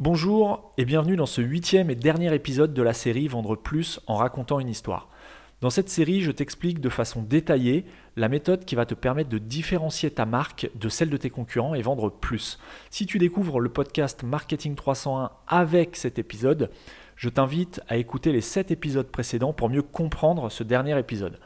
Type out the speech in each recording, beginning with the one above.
Bonjour et bienvenue dans ce 8e et dernier épisode de la série « Vendre plus en racontant une histoire ». Dans cette série, je t'explique de façon détaillée la méthode qui va te permettre de différencier ta marque de celle de tes concurrents et vendre plus. Si tu découvres le podcast Marketing 301 avec cet épisode, je t'invite à écouter les 7 épisodes précédents pour mieux comprendre ce dernier épisode.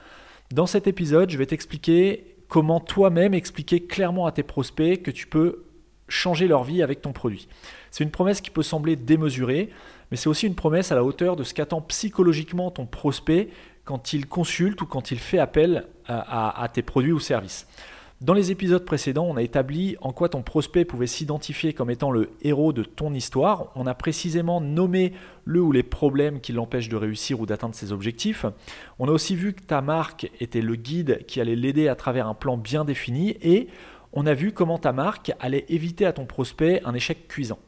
Dans cet épisode, je vais t'expliquer comment toi-même expliquer clairement à tes prospects que tu peux changer leur vie avec ton produit. C'est une promesse qui peut sembler démesurée, mais c'est aussi une promesse à la hauteur de ce qu'attend psychologiquement ton prospect quand il consulte ou quand il fait appel à tes produits ou services. Dans les épisodes précédents, on a établi en quoi ton prospect pouvait s'identifier comme étant le héros de ton histoire. On a précisément nommé le ou les problèmes qui l'empêchent de réussir ou d'atteindre ses objectifs. On a aussi vu que ta marque était le guide qui allait l'aider à travers un plan bien défini et on a vu comment ta marque allait éviter à ton prospect un échec cuisant.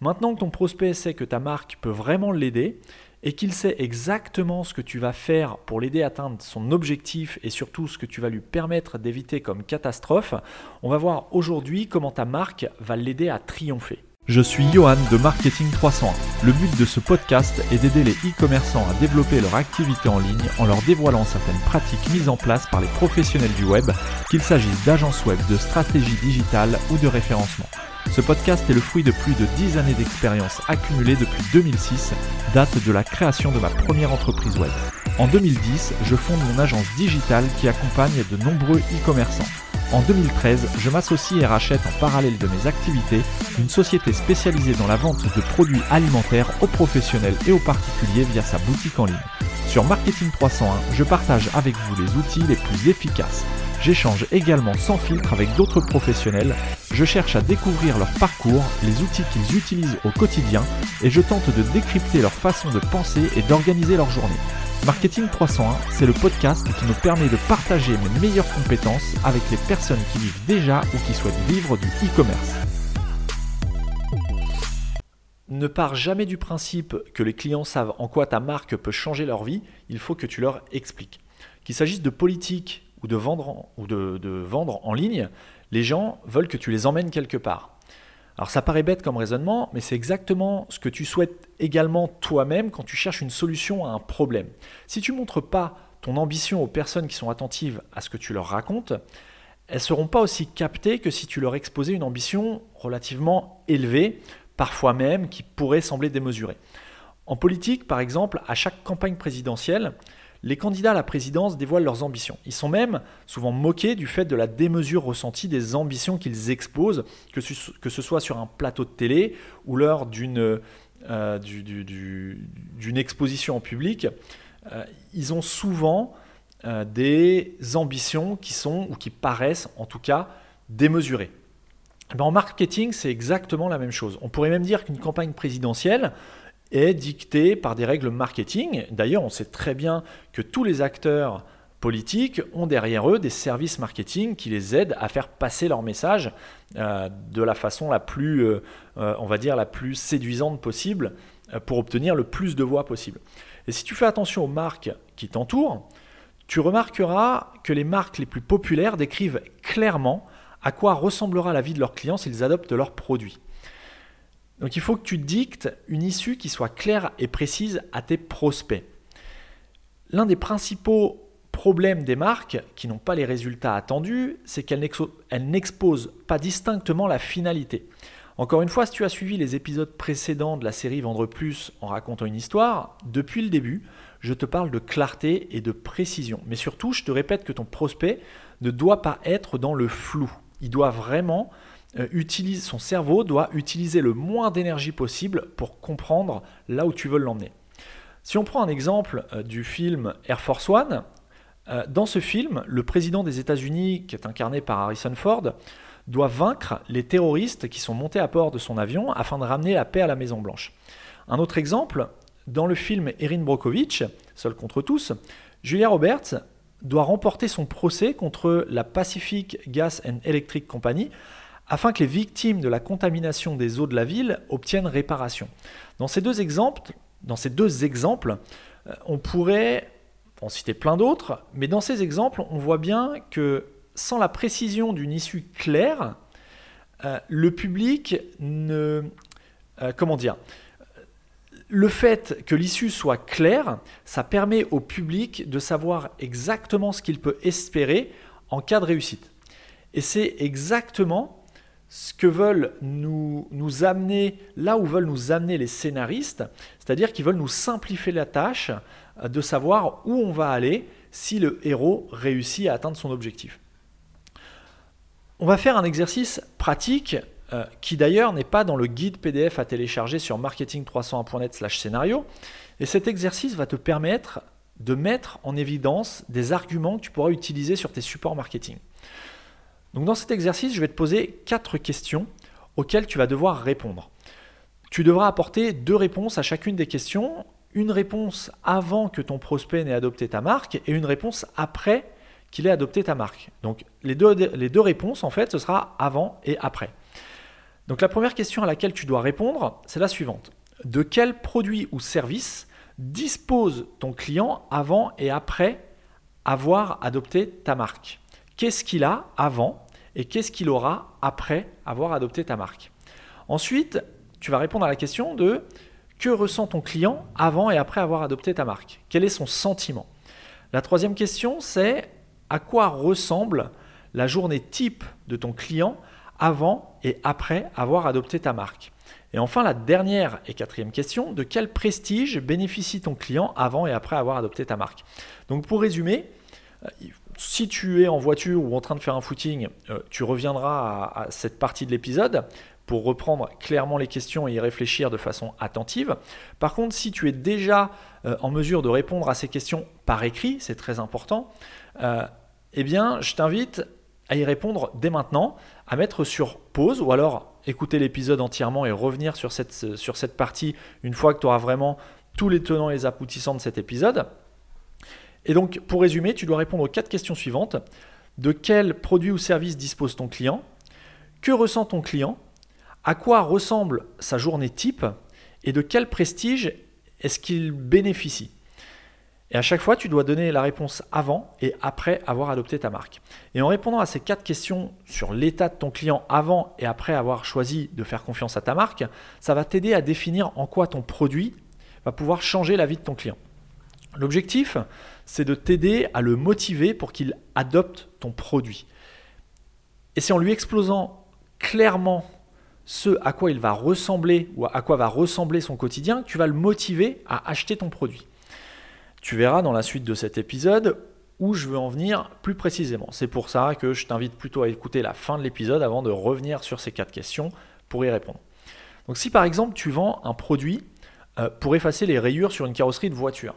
Maintenant que ton prospect sait que ta marque peut vraiment l'aider et qu'il sait exactement ce que tu vas faire pour l'aider à atteindre son objectif et surtout ce que tu vas lui permettre d'éviter comme catastrophe, on va voir aujourd'hui comment ta marque va l'aider à triompher. Je suis Yohan de Marketing 301. Le but de ce podcast est d'aider les e-commerçants à développer leur activité en ligne en leur dévoilant certaines pratiques mises en place par les professionnels du web, qu'il s'agisse d'agences web, de stratégie digitale ou de référencement. Ce podcast est le fruit de plus de 10 années d'expérience accumulées depuis 2006, date de la création de ma première entreprise web. En 2010, je fonde mon agence digitale qui accompagne de nombreux e-commerçants. En 2013, je m'associe et rachète en parallèle de mes activités une société spécialisée dans la vente de produits alimentaires aux professionnels et aux particuliers via sa boutique en ligne. Sur Marketing 301, je partage avec vous les outils les plus efficaces. J'échange également sans filtre avec d'autres professionnels. Je cherche à découvrir leur parcours, les outils qu'ils utilisent au quotidien et je tente de décrypter leur façon de penser et d'organiser leur journée. Marketing 301, c'est le podcast qui me permet de partager mes meilleures compétences avec les personnes qui vivent déjà ou qui souhaitent vivre du e-commerce. Ne pars jamais du principe que les clients savent en quoi ta marque peut changer leur vie, il faut que tu leur expliques. Qu'il s'agisse de politique ou de vendre en ligne, les gens veulent que tu les emmènes quelque part. Alors ça paraît bête comme raisonnement, mais c'est exactement ce que tu souhaites également toi-même quand tu cherches une solution à un problème. Si tu ne montres pas ton ambition aux personnes qui sont attentives à ce que tu leur racontes, elles ne seront pas aussi captées que si tu leur exposais une ambition relativement élevée, parfois même qui pourrait sembler démesurée. En politique, par exemple, à chaque campagne présidentielle, les candidats à la présidence dévoilent leurs ambitions. Ils sont même souvent moqués du fait de la démesure ressentie des ambitions qu'ils exposent, que ce soit sur un plateau de télé ou lors d'une exposition en public. Ils ont souvent des ambitions qui sont, ou qui paraissent en tout cas, démesurées. En marketing, c'est exactement la même chose. On pourrait même dire qu'une campagne présidentielle est dictée par des règles marketing. D'ailleurs, on sait très bien que tous les acteurs politiques ont derrière eux des services marketing qui les aident à faire passer leur message de la façon la plus, on va dire, la plus séduisante possible pour obtenir le plus de voix possible. Et si tu fais attention aux marques qui t'entourent, tu remarqueras que les marques les plus populaires décrivent clairement à quoi ressemblera la vie de leurs clients s'ils adoptent leurs produits. Donc il faut que tu dictes une issue qui soit claire et précise à tes prospects. L'un des principaux problèmes des marques qui n'ont pas les résultats attendus, c'est qu'elles n'exposent pas distinctement la finalité. Encore une fois, si tu as suivi les épisodes précédents de la série Vendre plus en racontant une histoire, depuis le début, je te parle de clarté et de précision. Mais surtout, je te répète que ton prospect ne doit pas être dans le flou. Il doit vraiment son cerveau doit utiliser le moins d'énergie possible pour comprendre là où tu veux l'emmener. Si on prend un exemple du film Air Force One, dans ce film, le président des États-Unis, qui est incarné par Harrison Ford, doit vaincre les terroristes qui sont montés à bord de son avion afin de ramener la paix à la Maison-Blanche. Un autre exemple, dans le film Erin Brockovich, Seul contre tous, Julia Roberts doit remporter son procès contre la Pacific Gas and Electric Company afin que les victimes de la contamination des eaux de la ville obtiennent réparation. Dans ces deux exemples, on pourrait en citer plein d'autres, mais dans ces exemples, on voit bien que sans la précision d'une issue claire, le public ne, comment dire, le fait que l'issue soit claire, ça permet au public de savoir exactement ce qu'il peut espérer en cas de réussite. Et c'est exactement ce que veulent nous amener, là où veulent nous amener les scénaristes, c'est-à-dire qu'ils veulent nous simplifier la tâche de savoir où on va aller si le héros réussit à atteindre son objectif. On va faire un exercice pratique qui d'ailleurs n'est pas dans le guide PDF à télécharger sur marketing301.net/scénario. Et cet exercice va te permettre de mettre en évidence des arguments que tu pourras utiliser sur tes supports marketing. Donc dans cet exercice, je vais te poser 4 questions auxquelles tu vas devoir répondre. Tu devras apporter 2 réponses à chacune des questions, une réponse avant que ton prospect n'ait adopté ta marque et une réponse après qu'il ait adopté ta marque. Donc les deux réponses, en fait, ce sera avant et après. Donc la première question à laquelle tu dois répondre, c'est la suivante. De quel produit ou service dispose ton client avant et après avoir adopté ta marque ? Qu'est-ce qu'il a avant et qu'est-ce qu'il aura après avoir adopté ta marque ? Ensuite, tu vas répondre à la question de que ressent ton client avant et après avoir adopté ta marque ? Quel est son sentiment ? La troisième question, c'est à quoi ressemble la journée type de ton client avant et après avoir adopté ta marque. Et enfin, la dernière et quatrième question, de quel prestige bénéficie ton client avant et après avoir adopté ta marque ? Donc pour résumer, si tu es en voiture ou en train de faire un footing, tu reviendras à cette partie de l'épisode pour reprendre clairement les questions et y réfléchir de façon attentive. Par contre, si tu es déjà en mesure de répondre à ces questions par écrit, c'est très important, eh bien je t'invite à y répondre dès maintenant, à mettre sur pause ou alors écouter l'épisode entièrement et revenir sur cette partie une fois que tu auras vraiment tous les tenants et les aboutissants de cet épisode. Et donc, pour résumer, tu dois répondre aux 4 questions suivantes. De quel produit ou service dispose ton client ? Que ressent ton client ? À quoi ressemble sa journée type ? Et de quel prestige est-ce qu'il bénéficie ? Et à chaque fois, tu dois donner la réponse avant et après avoir adopté ta marque. Et en répondant à ces 4 questions sur l'état de ton client avant et après avoir choisi de faire confiance à ta marque, ça va t'aider à définir en quoi ton produit va pouvoir changer la vie de ton client. L'objectif, c'est de t'aider à le motiver pour qu'il adopte ton produit. Et c'est en lui exposant clairement ce à quoi il va ressembler ou à quoi va ressembler son quotidien que tu vas le motiver à acheter ton produit. Tu verras dans la suite de cet épisode où je veux en venir plus précisément. C'est pour ça que je t'invite plutôt à écouter la fin de l'épisode avant de revenir sur ces 4 questions pour y répondre. Donc si par exemple tu vends un produit pour effacer les rayures sur une carrosserie de voiture,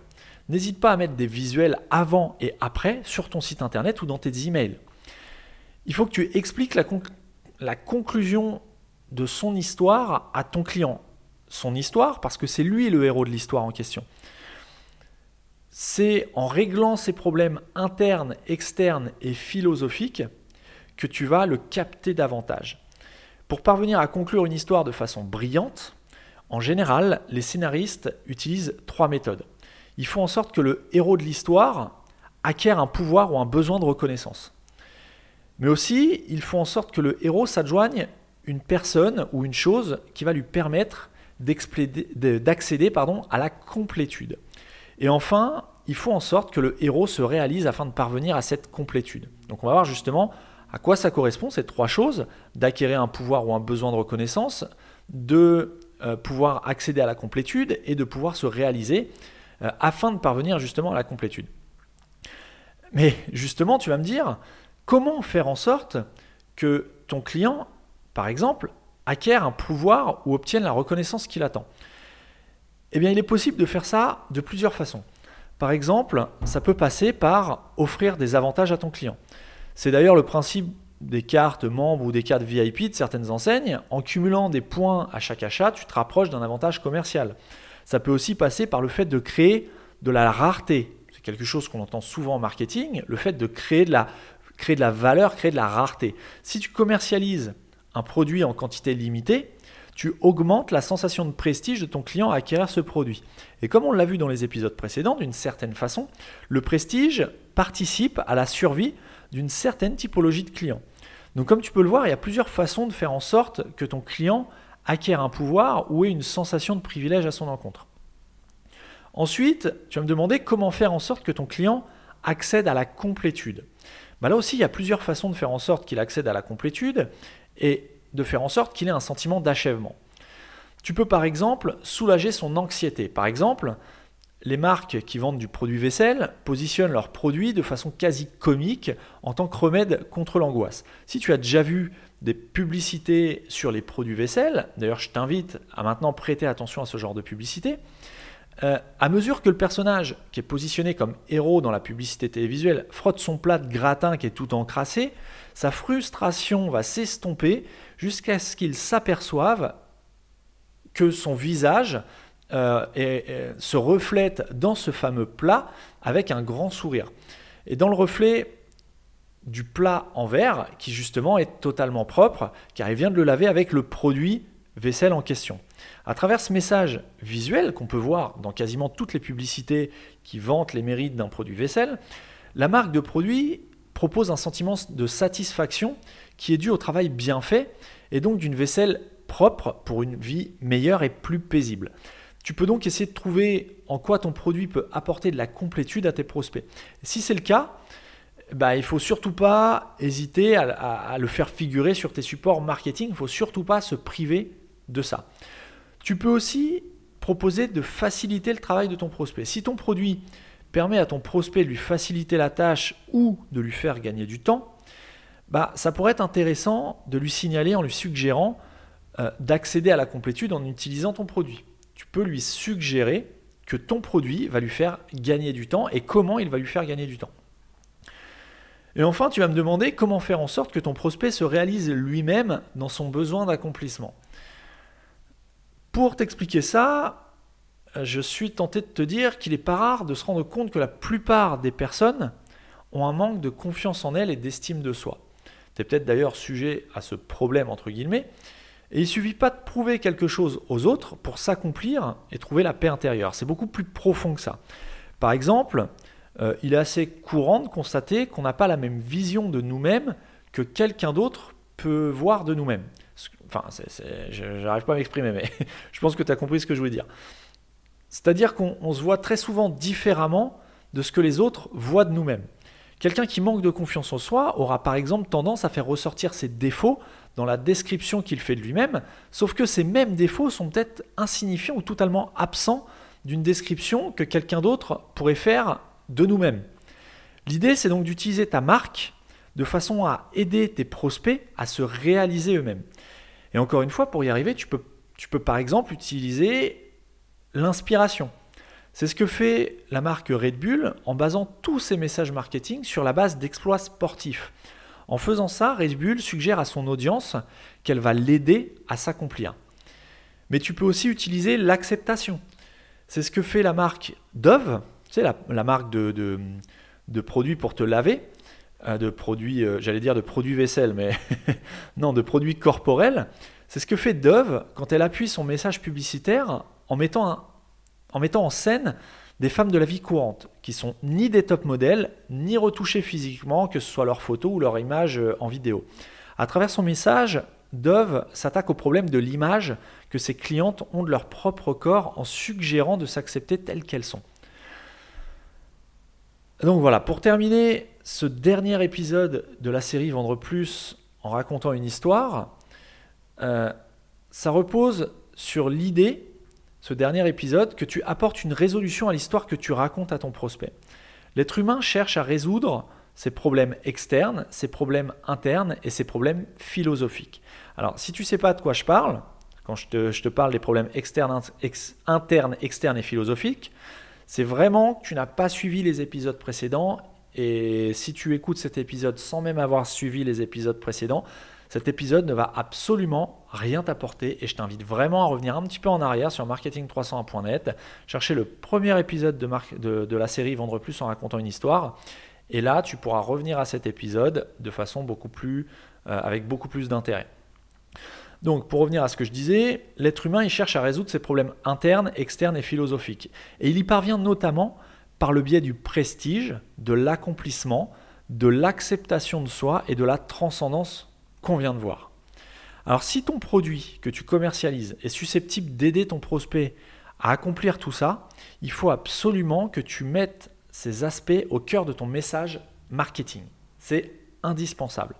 n'hésite pas à mettre des visuels avant et après sur ton site internet ou dans tes emails. Il faut que tu expliques la conclusion de son histoire à ton client. Son histoire parce que c'est lui le héros de l'histoire en question. C'est en réglant ces problèmes internes, externes et philosophiques que tu vas le capter davantage. Pour parvenir à conclure une histoire de façon brillante, en général, les scénaristes utilisent 3 méthodes. Ils font en sorte que le héros de l'histoire acquiert un pouvoir ou un besoin de reconnaissance. Mais aussi, ils font en sorte que le héros s'adjoigne une personne ou une chose qui va lui permettre d'accéder à la complétude. Et enfin, il faut en sorte que le héros se réalise afin de parvenir à cette complétude. Donc on va voir justement à quoi ça correspond ces 3 choses, d'acquérir un pouvoir ou un besoin de reconnaissance, de pouvoir accéder à la complétude et de pouvoir se réaliser afin de parvenir justement à la complétude. Mais justement, tu vas me dire, comment faire en sorte que ton client, par exemple, acquiert un pouvoir ou obtienne la reconnaissance qu'il attend ? Eh bien, il est possible de faire ça de plusieurs façons. Par exemple, ça peut passer par offrir des avantages à ton client. C'est d'ailleurs le principe des cartes membres ou des cartes VIP de certaines enseignes. En cumulant des points à chaque achat, tu te rapproches d'un avantage commercial. Ça peut aussi passer par le fait de créer de la rareté. C'est quelque chose qu'on entend souvent en marketing, le fait de créer de la valeur, créer de la rareté. Si tu commercialises un produit en quantité limitée, tu augmentes la sensation de prestige de ton client à acquérir ce produit. Et comme on l'a vu dans les épisodes précédents, d'une certaine façon, le prestige participe à la survie d'une certaine typologie de clients. Donc comme tu peux le voir, il y a plusieurs façons de faire en sorte que ton client acquiert un pouvoir ou ait une sensation de privilège à son encontre. Ensuite, tu vas me demander comment faire en sorte que ton client accède à la complétude. Bah là aussi, il y a plusieurs façons de faire en sorte qu'il accède à la complétude et de faire en sorte qu'il ait un sentiment d'achèvement. Tu peux par exemple soulager son anxiété. Par exemple, les marques qui vendent du produit vaisselle positionnent leurs produits de façon quasi comique en tant que remède contre l'angoisse. Si tu as déjà vu des publicités sur les produits vaisselle, d'ailleurs je t'invite à maintenant prêter attention à ce genre de publicité, à mesure que le personnage qui est positionné comme héros dans la publicité télévisuelle frotte son plat de gratin qui est tout encrassé, sa frustration va s'estomper jusqu'à ce qu'il s'aperçoive que son visage se reflète dans ce fameux plat avec un grand sourire. Et dans le reflet du plat en verre, qui justement est totalement propre, car il vient de le laver avec le produit vaisselle en question. À travers ce message visuel qu'on peut voir dans quasiment toutes les publicités qui vantent les mérites d'un produit vaisselle, la marque de produit propose un sentiment de satisfaction qui est dû au travail bien fait et donc d'une vaisselle propre pour une vie meilleure et plus paisible. Tu peux donc essayer de trouver en quoi ton produit peut apporter de la complétude à tes prospects. Si c'est le cas, il ne faut surtout pas hésiter à le faire figurer sur tes supports marketing. Il ne faut surtout pas se priver de ça. Tu peux aussi proposer de faciliter le travail de ton prospect. Si ton produit permet à ton prospect de lui faciliter la tâche ou de lui faire gagner du temps, ça pourrait être intéressant de lui signaler en lui suggérant d'accéder à la complétude en utilisant ton produit. Tu peux lui suggérer que ton produit va lui faire gagner du temps et comment il va lui faire gagner du temps. Et enfin, tu vas me demander comment faire en sorte que ton prospect se réalise lui-même dans son besoin d'accomplissement. Pour t'expliquer ça, je suis tenté de te dire qu'il n'est pas rare de se rendre compte que la plupart des personnes ont un manque de confiance en elles et d'estime de soi. Tu es peut-être d'ailleurs sujet à ce problème entre guillemets. Et il ne suffit pas de prouver quelque chose aux autres pour s'accomplir et trouver la paix intérieure. C'est beaucoup plus profond que ça. Par exemple, il est assez courant de constater qu'on n'a pas la même vision de nous-mêmes que quelqu'un d'autre peut voir de nous-mêmes. Enfin, j'arrive pas à m'exprimer, mais je pense que tu as compris ce que je voulais dire. C'est-à-dire qu'on se voit très souvent différemment de ce que les autres voient de nous-mêmes. Quelqu'un qui manque de confiance en soi aura par exemple tendance à faire ressortir ses défauts dans la description qu'il fait de lui-même, sauf que ces mêmes défauts sont peut-être insignifiants ou totalement absents d'une description que quelqu'un d'autre pourrait faire de nous-mêmes. L'idée, c'est donc d'utiliser ta marque de façon à aider tes prospects à se réaliser eux-mêmes. Et encore une fois, pour y arriver, tu peux par exemple utiliser l'inspiration. C'est ce que fait la marque Red Bull en basant tous ses messages marketing sur la base d'exploits sportifs. En faisant ça, Red Bull suggère à son audience qu'elle va l'aider à s'accomplir. Mais tu peux aussi utiliser l'acceptation. C'est ce que fait la marque Dove, tu sais, la marque de produits pour te laver, de produits vaisselle, mais non, de produits corporels. C'est ce que fait Dove quand elle appuie son message publicitaire en mettant en scène des femmes de la vie courante qui sont ni des top modèles, ni retouchées physiquement, que ce soit leurs photos ou leurs images en vidéo. À travers son message, Dove s'attaque au problème de l'image que ses clientes ont de leur propre corps en suggérant de s'accepter telles qu'elles sont. Donc voilà, pour terminer ce dernier épisode de la série Vendre plus en racontant une histoire, ça repose sur l'idée, ce dernier épisode, que tu apportes une résolution à l'histoire que tu racontes à ton prospect. L'être humain cherche à résoudre ses problèmes externes, ses problèmes internes et ses problèmes philosophiques. Alors, si tu ne sais pas de quoi je parle, quand je te parle des problèmes internes, externes et philosophiques, c'est vraiment que tu n'as pas suivi les épisodes précédents, et si tu écoutes cet épisode sans même avoir suivi les épisodes précédents, cet épisode ne va absolument rien t'apporter et je t'invite vraiment à revenir un petit peu en arrière sur marketing301.net, chercher le premier épisode de la série Vendre plus en racontant une histoire, et là tu pourras revenir à cet épisode de façon avec beaucoup plus d'intérêt. Donc pour revenir à ce que je disais, l'être humain il cherche à résoudre ses problèmes internes, externes et philosophiques, et il y parvient notamment par le biais du prestige, de l'accomplissement, de l'acceptation de soi et de la transcendance qu'on vient de voir. Alors si ton produit que tu commercialises est susceptible d'aider ton prospect à accomplir tout ça, il faut absolument que tu mettes ces aspects au cœur de ton message marketing. C'est indispensable.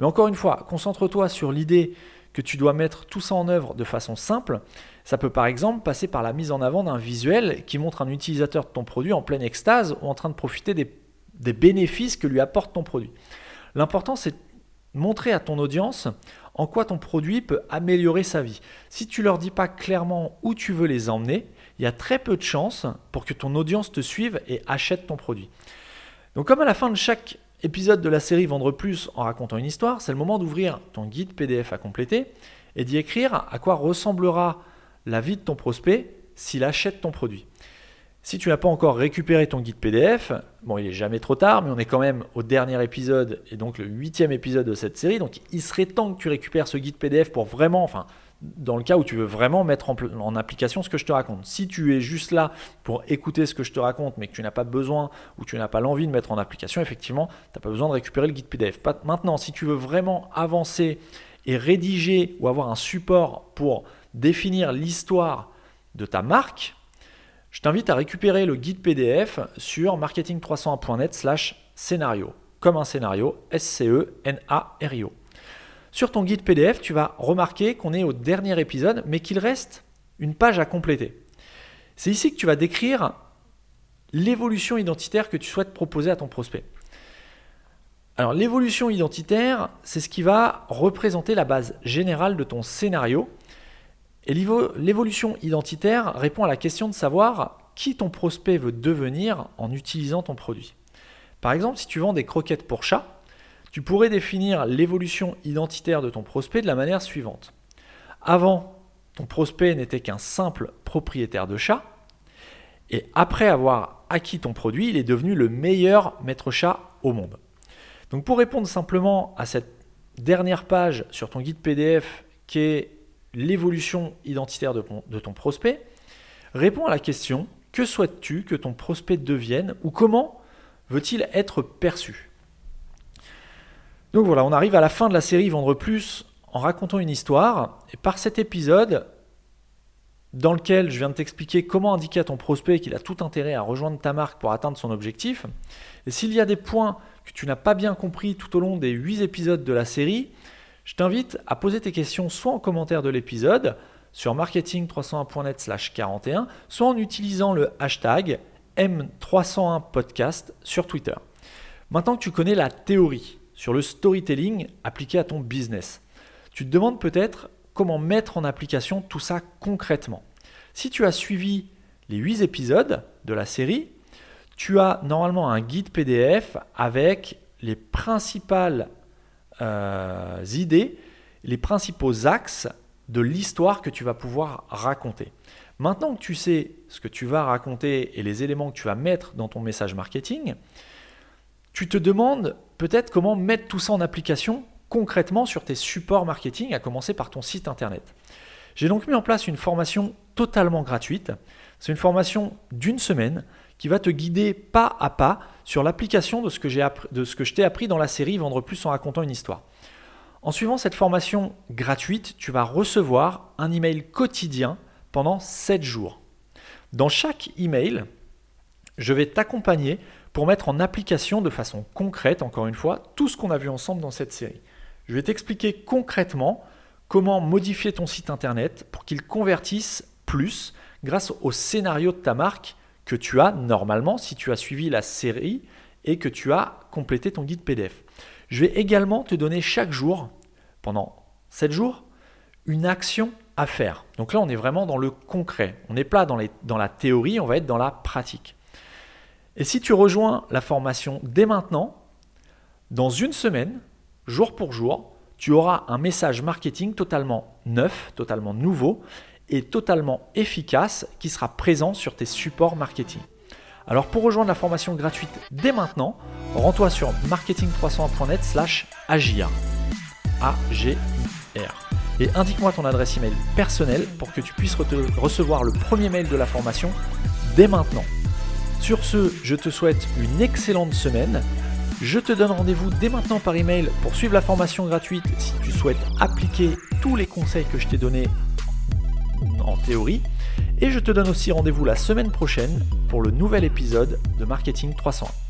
Mais encore une fois, concentre-toi sur l'idée que tu dois mettre tout ça en œuvre de façon simple. Ça peut par exemple passer par la mise en avant d'un visuel qui montre un utilisateur de ton produit en pleine extase ou en train de profiter des bénéfices que lui apporte ton produit. L'important, c'est de montrer à ton audience en quoi ton produit peut améliorer sa vie. Si tu ne leur dis pas clairement où tu veux les emmener, il y a très peu de chances pour que ton audience te suive et achète ton produit. Donc comme à la fin de chaque épisode de la série Vendre plus en racontant une histoire, c'est le moment d'ouvrir ton guide PDF à compléter et d'y écrire à quoi ressemblera la vie de ton prospect s'il achète ton produit. Si tu n'as pas encore récupéré ton guide PDF, bon, il n'est jamais trop tard, mais on est quand même au dernier épisode et donc le 8e épisode de cette série. Donc, il serait temps que tu récupères ce guide PDF pour vraiment, enfin, dans le cas où tu veux vraiment mettre en application ce que je te raconte. Si tu es juste là pour écouter ce que je te raconte, mais que tu n'as pas besoin ou tu n'as pas l'envie de mettre en application, effectivement, tu n'as pas besoin de récupérer le guide PDF. Maintenant, si tu veux vraiment avancer et rédiger ou avoir un support pour définir l'histoire de ta marque, je t'invite à récupérer le guide PDF sur marketing301.net/scénario, comme un scénario, SCENARIO. Sur ton guide PDF, tu vas remarquer qu'on est au dernier épisode, mais qu'il reste une page à compléter. C'est ici que tu vas décrire l'évolution identitaire que tu souhaites proposer à ton prospect. Alors, l'évolution identitaire, c'est ce qui va représenter la base générale de ton scénario. Et l'évolution identitaire répond à la question de savoir qui ton prospect veut devenir en utilisant ton produit. Par exemple, si tu vends des croquettes pour chat, tu pourrais définir l'évolution identitaire de ton prospect de la manière suivante. Avant, ton prospect n'était qu'un simple propriétaire de chat. Et après avoir acquis ton produit, il est devenu le meilleur maître chat au monde. Donc pour répondre simplement à cette dernière page sur ton guide PDF qui est l'évolution identitaire de ton prospect, réponds à la question « Que souhaites-tu que ton prospect devienne » ou « Comment veut-il être perçu ?» Donc voilà, on arrive à la fin de la série « Vendre plus en racontant une histoire ». Et par cet épisode, dans lequel je viens de t'expliquer comment indiquer à ton prospect qu'il a tout intérêt à rejoindre ta marque pour atteindre son objectif, et s'il y a des points que tu n'as pas bien compris tout au long des 8 épisodes de la série, je t'invite à poser tes questions soit en commentaire de l'épisode sur marketing301.net/41, soit en utilisant le hashtag M301podcast sur Twitter. Maintenant que tu connais la théorie sur le storytelling appliqué à ton business, tu te demandes peut-être comment mettre en application tout ça concrètement. Si tu as suivi les 8 épisodes de la série, tu as normalement un guide PDF avec les principales idées, les principaux axes de l'histoire que tu vas pouvoir raconter. Maintenant que tu sais ce que tu vas raconter et les éléments que tu vas mettre dans ton message marketing, tu te demandes peut-être comment mettre tout ça en application concrètement sur tes supports marketing, à commencer par ton site internet. J'ai donc mis en place une formation totalement gratuite. C'est une formation d'une semaine qui va te guider pas à pas sur l'application de ce que je t'ai appris dans la série Vendre plus en racontant une histoire. En suivant cette formation gratuite, tu vas recevoir un email quotidien pendant 7 jours. Dans chaque email, je vais t'accompagner pour mettre en application de façon concrète, encore une fois, tout ce qu'on a vu ensemble dans cette série. Je vais t'expliquer concrètement comment modifier ton site internet pour qu'il convertisse plus grâce au scénario de ta marque que tu as normalement si tu as suivi la série et que tu as complété ton guide PDF. Je vais également te donner chaque jour, pendant 7 jours, une action à faire. Donc là, on est vraiment dans le concret. On n'est pas dans la théorie, on va être dans la pratique. Et si tu rejoins la formation dès maintenant, dans une semaine, jour pour jour, tu auras un message marketing totalement neuf, totalement nouveau, et totalement efficace qui sera présent sur tes supports marketing. Alors pour rejoindre la formation gratuite dès maintenant, rends-toi sur marketing301.net/agir A-G-I-R et indique-moi ton adresse email personnelle pour que tu puisses recevoir le premier mail de la formation dès maintenant. Sur ce, je te souhaite une excellente semaine. Je te donne rendez-vous dès maintenant par email pour suivre la formation gratuite si tu souhaites appliquer tous les conseils que je t'ai donnés en théorie. Et je te donne aussi rendez-vous la semaine prochaine pour le nouvel épisode de Marketing 301.